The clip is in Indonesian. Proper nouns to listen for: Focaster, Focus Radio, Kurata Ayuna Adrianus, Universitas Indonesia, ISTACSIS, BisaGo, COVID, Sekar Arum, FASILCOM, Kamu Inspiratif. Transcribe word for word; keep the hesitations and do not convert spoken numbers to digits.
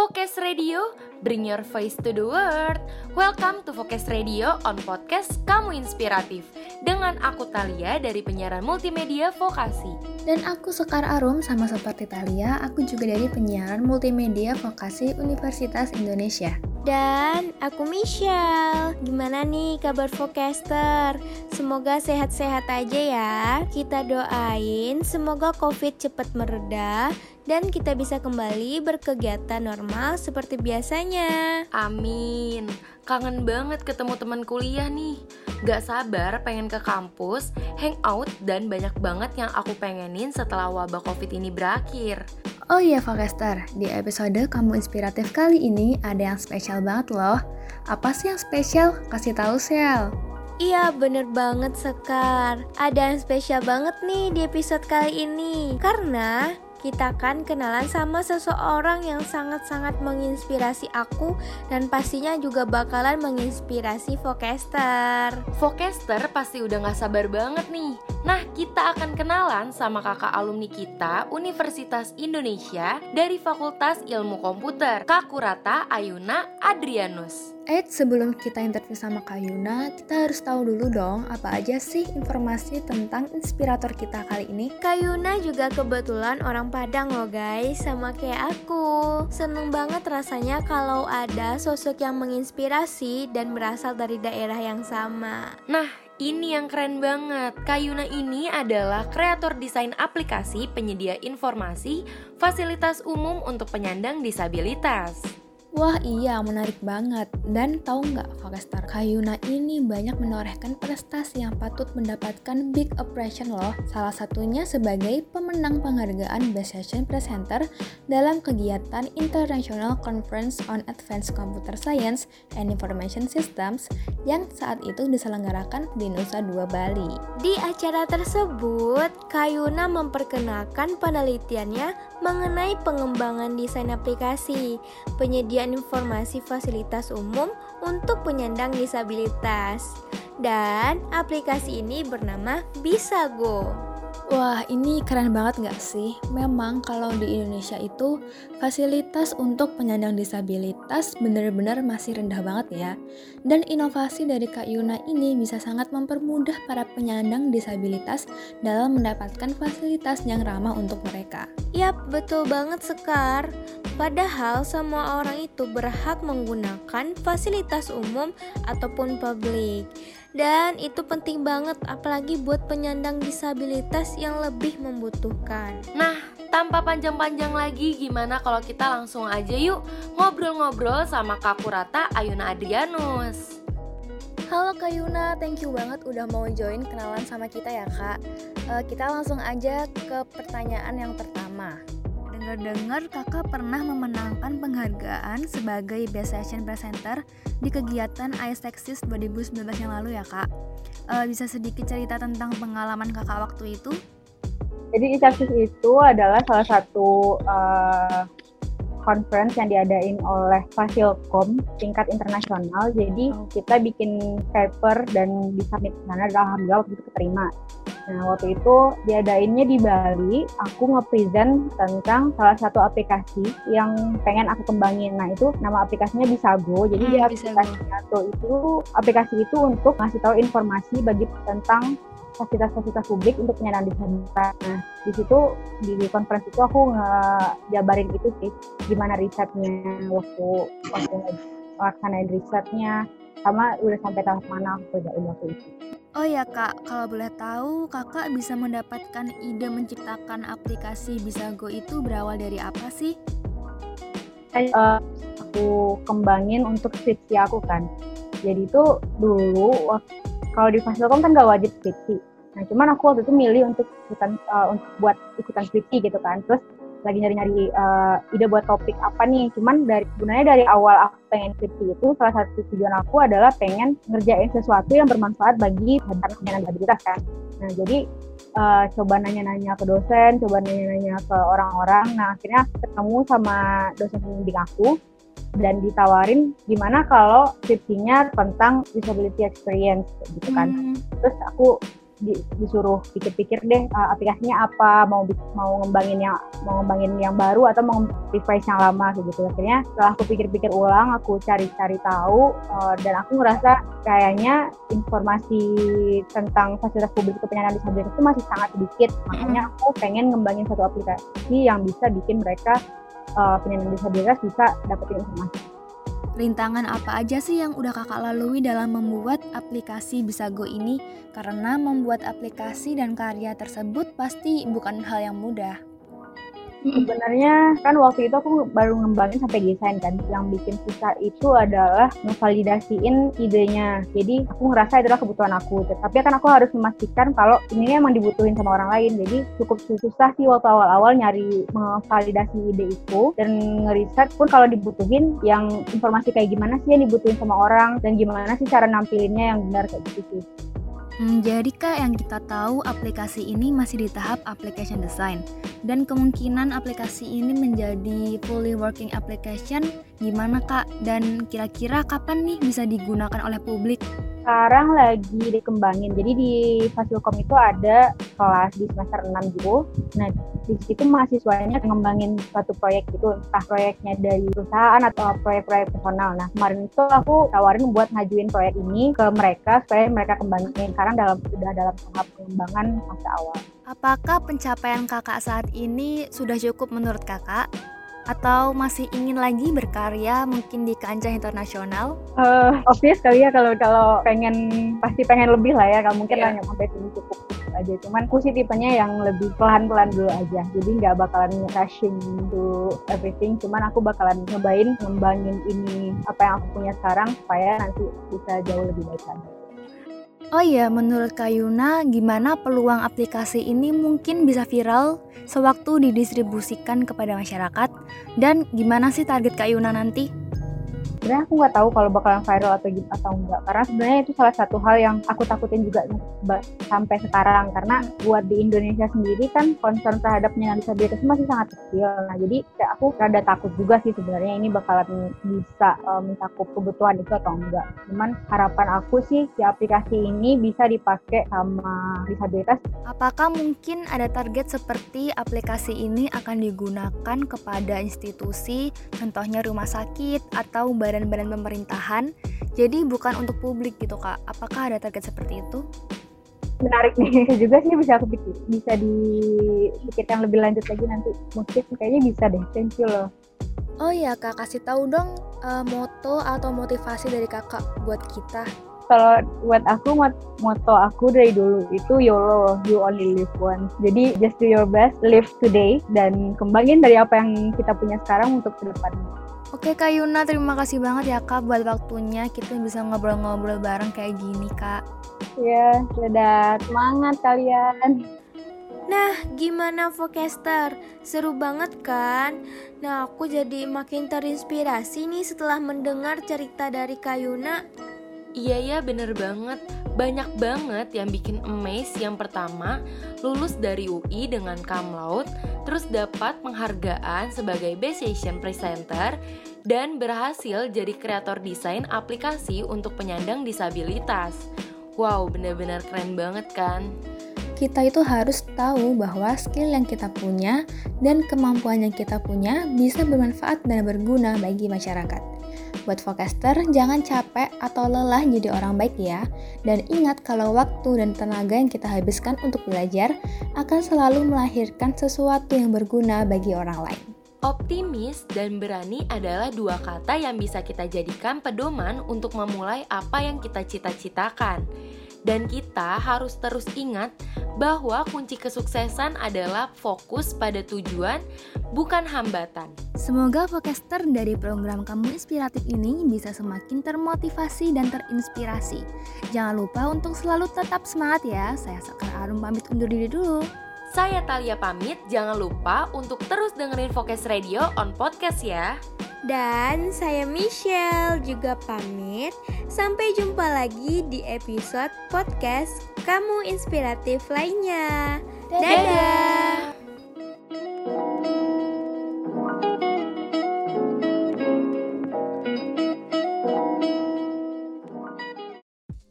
Focus Radio, bring your voice to the world. Welcome to Focus Radio on podcast Kamu Inspiratif. Dengan aku Talia dari penyiaran multimedia Vokasi. Dan aku Sekar Arum, sama seperti Talia, aku juga dari penyiaran multimedia Vokasi Universitas Indonesia. Dan aku Michelle. Gimana nih kabar Focaster? Semoga sehat-sehat aja ya. Kita doain semoga COVID cepat mereda dan kita bisa kembali berkegiatan normal seperti biasanya. Amin. Kangen banget ketemu teman kuliah nih. Gak sabar pengen ke kampus, hangout, dan banyak banget yang aku pengenin setelah wabah COVID ini berakhir. Oh iya Focaster, di episode Kamu Inspiratif kali ini ada yang spesial banget loh. Apa sih yang spesial? Kasih tahu Sel. Iya bener banget Sekar, ada yang spesial banget nih di episode kali ini. Karena kita kan kenalan sama seseorang yang sangat-sangat menginspirasi aku. Dan pastinya juga bakalan menginspirasi Focaster. Focaster pasti udah gak sabar banget nih. Nah, kita akan kenalan sama kakak alumni kita Universitas Indonesia dari Fakultas Ilmu Komputer, Kak Kurata Ayuna Adrianus. Eh, sebelum kita interview sama Kak Ayuna, kita harus tahu dulu dong apa aja sih informasi tentang inspirator kita kali ini. Kak Ayuna juga kebetulan orang Padang loh guys, sama kayak aku. Seneng banget rasanya kalau ada sosok yang menginspirasi dan berasal dari daerah yang sama. Nah, ini yang keren banget. Kak Ayuna ini adalah kreator desain aplikasi penyedia informasi fasilitas umum untuk penyandang disabilitas. Wah iya, menarik banget. Dan tahu nggak Focaster, Kak Ayuna ini banyak menorehkan prestasi yang patut mendapatkan big appreciation loh. Salah satunya sebagai pemenang penghargaan Best Session Presenter dalam kegiatan International Conference on Advanced Computer Science and Information Systems yang saat itu diselenggarakan di Nusa Dua, Bali. Di acara tersebut, Kak Ayuna memperkenalkan penelitiannya mengenai pengembangan desain aplikasi penyediaan informasi fasilitas umum untuk penyandang disabilitas. Dan aplikasi ini bernama BisaGo. Wah, ini keren banget nggak sih? Memang kalau di Indonesia itu fasilitas untuk penyandang disabilitas benar-benar masih rendah banget ya. Dan inovasi dari Kak Ayuna ini bisa sangat mempermudah para penyandang disabilitas dalam mendapatkan fasilitas yang ramah untuk mereka. Yap, betul banget Sekar. Padahal semua orang itu berhak menggunakan fasilitas umum ataupun publik. Dan itu penting banget apalagi buat penyandang disabilitas yang lebih membutuhkan. Nah, tanpa panjang-panjang lagi, gimana kalau kita langsung aja yuk ngobrol-ngobrol sama Kak Kurata Ayuna Adrianus. Halo Kak Ayuna, thank you banget udah mau join kenalan sama kita ya Kak. e, Kita langsung aja ke pertanyaan yang pertama. Dengar-dengar kakak pernah memenangkan penghargaan sebagai Best Session Presenter di kegiatan ISTACSIS dua ribu sembilan belas yang lalu ya kak. E, bisa sedikit cerita tentang pengalaman kakak waktu itu? Jadi ISTACSIS itu adalah salah satu uh, conference yang diadain oleh FASILCOM tingkat internasional. Jadi oh. kita bikin paper dan disubmit ke sana, dan alhamdulillah waktu itu keterima. Nah, waktu itu diadainnya di Bali, aku nge-present tentang salah satu aplikasi yang pengen aku kembangin. Nah, itu nama aplikasinya BisaGo. Jadi hmm, dia aplikasi satu itu, aplikasi itu untuk ngasih tahu informasi bagi tentang fasilitas-fasilitas publik untuk penyandang disabilitas. Nah, di situ di konferensi itu aku ngejabarin itu sih, gimana risetnya, waktu waktu melaksanain risetnya, sama udah sampai tahap mana aku kerjain waktu itu. Oh ya kak, kalau boleh tahu kakak bisa mendapatkan ide menciptakan aplikasi BisaGo itu berawal dari apa sih? Uh, aku kembangin untuk skripsi aku kan. Jadi itu dulu kalau di Fasilkom kan gak wajib skripsi. Nah cuman aku waktu itu milih untuk ikutan uh, untuk buat ikutan skripsi gitu kan. Terus lagi nyari-nyari uh, ide buat topik apa nih. Cuman dari sebenarnya dari awal aku pengen skripsi itu, salah satu tujuan aku adalah pengen ngerjain sesuatu yang bermanfaat bagi penyandang disabilitas kan. Nah jadi uh, coba nanya-nanya ke dosen, coba nanya-nanya ke orang-orang. Nah akhirnya ketemu sama dosen pembimbing aku dan ditawarin gimana kalau skripsinya tentang disability experience gitu kan. Hmm. Terus aku di, disuruh pikir-pikir deh uh, aplikasinya apa, mau mau ngembangin yang mau ngembangin yang baru atau mau revise yang lama gitu. Akhirnya setelah aku pikir-pikir ulang, aku cari-cari tahu uh, dan aku ngerasa kayaknya informasi tentang fasilitas publik kepenyandang disabilitas itu masih sangat sedikit. Makanya aku pengen ngembangin satu aplikasi yang bisa bikin mereka uh, penyandang disabilitas bisa dapetin informasi. Rintangan apa aja sih yang udah kakak lalui dalam membuat aplikasi BisaGo ini? Karena membuat aplikasi dan karya tersebut pasti bukan hal yang mudah. Sebenarnya kan waktu itu aku baru ngembangin sampai desain kan. Yang bikin susah itu adalah ngevalidasiin idenya. Jadi aku ngerasa itulah kebutuhan aku, tapi kan aku harus memastikan kalau ini emang dibutuhin sama orang lain. Jadi cukup susah sih waktu awal-awal nyari ngevalidasi ide itu. Dan ngeriset pun kalau dibutuhin yang informasi kayak gimana sih yang dibutuhin sama orang, dan gimana sih cara nampilinnya yang benar kayak gitu sih. Hmm, jadi Kak, yang kita tahu aplikasi ini masih di tahap application design, dan kemungkinan aplikasi ini menjadi fully working application gimana Kak? Dan kira-kira kapan nih bisa digunakan oleh publik? Sekarang lagi dikembangin, jadi di FASILCOM itu ada kelas di semester enam gitu. Nah, di situ mahasiswanya ngembangin suatu proyek gitu, entah proyeknya dari perusahaan atau proyek-proyek personal. Nah, kemarin itu aku tawarin buat ngajuin proyek ini ke mereka supaya mereka kembangin. Sekarang dalam sudah dalam tahap pengembangan fase awal. Apakah pencapaian kakak saat ini sudah cukup menurut kakak? Atau masih ingin lagi berkarya mungkin di kancah internasional? Uh, obvious kali ya, kalau kalau pengen, pasti pengen lebih lah ya, gak mungkin yeah. lah sampai sini cukup aja. Cuman aku sih tipenya yang lebih pelan-pelan dulu aja, jadi gak bakalan rushing to everything, cuman aku bakalan nyobain ngembangin ini apa yang aku punya sekarang supaya nanti bisa jauh lebih baik lagi. Oh iya, menurut Kak Yuna, gimana peluang aplikasi ini mungkin bisa viral sewaktu didistribusikan kepada masyarakat? Dan gimana sih target Kak Yuna nanti? Sebenarnya aku nggak tahu kalau bakalan viral atau atau enggak, karena sebenarnya itu salah satu hal yang aku takutin juga sampai sekarang, karena buat di Indonesia sendiri kan concern terhadap penyandang disabilitas masih sangat kecil. Nah, jadi kayak aku rada takut juga sih sebenarnya ini bakalan bisa um, mencakup kebutuhan itu atau enggak. Cuman harapan aku sih si aplikasi ini bisa dipakai sama disabilitas. Apakah mungkin ada target seperti aplikasi ini akan digunakan kepada institusi, contohnya rumah sakit atau badan badan pemerintahan, jadi bukan untuk publik gitu Kak? Apakah ada target seperti itu? Menarik nih juga sih, bisa aku pikir, bisa dipikirkan lebih lanjut lagi nanti, mungkin kayaknya bisa deh. Thank you loh. Oh iya Kak, kasih tahu dong uh, moto atau motivasi dari kakak buat kita. Kalau buat aku, moto aku dari dulu itu YOLO, you only live once. Jadi just do your best, live today, dan kembangin dari apa yang kita punya sekarang untuk ke depan. Oke Kak Yuna, terima kasih banget ya Kak buat waktunya, kita bisa ngobrol-ngobrol bareng kayak gini Kak. Iya, dadah, semangat kalian. Nah, gimana Focaster? Seru banget kan? Nah, aku jadi makin terinspirasi nih setelah mendengar cerita dari Kak Yuna. Iya ya, bener banget. Banyak banget yang bikin amazed. Yang pertama, lulus dari U I dengan Kamlaut, terus dapat penghargaan sebagai Best Asian Presenter, dan berhasil jadi kreator desain aplikasi untuk penyandang disabilitas. Wow, benar-benar keren banget kan? Kita itu harus tahu bahwa skill yang kita punya dan kemampuan yang kita punya bisa bermanfaat dan berguna bagi masyarakat. Buat Focaster, jangan capek atau lelah jadi orang baik ya. Dan ingat kalau waktu dan tenaga yang kita habiskan untuk belajar akan selalu melahirkan sesuatu yang berguna bagi orang lain. Optimis dan berani adalah dua kata yang bisa kita jadikan pedoman untuk memulai apa yang kita cita-citakan. Dan kita harus terus ingat bahwa kunci kesuksesan adalah fokus pada tujuan, bukan hambatan. Semoga Focaster dari program Kamu Inspiratif ini bisa semakin termotivasi dan terinspirasi. Jangan lupa untuk selalu tetap semangat ya. Saya Sekar Arum pamit undur diri dulu. Saya Talia pamit, jangan lupa untuk terus dengerin Focus Radio on Podcast ya. Dan saya Michelle juga pamit. Sampai jumpa lagi di episode podcast Kamu Inspiratif lainnya. Dadah! Dadah.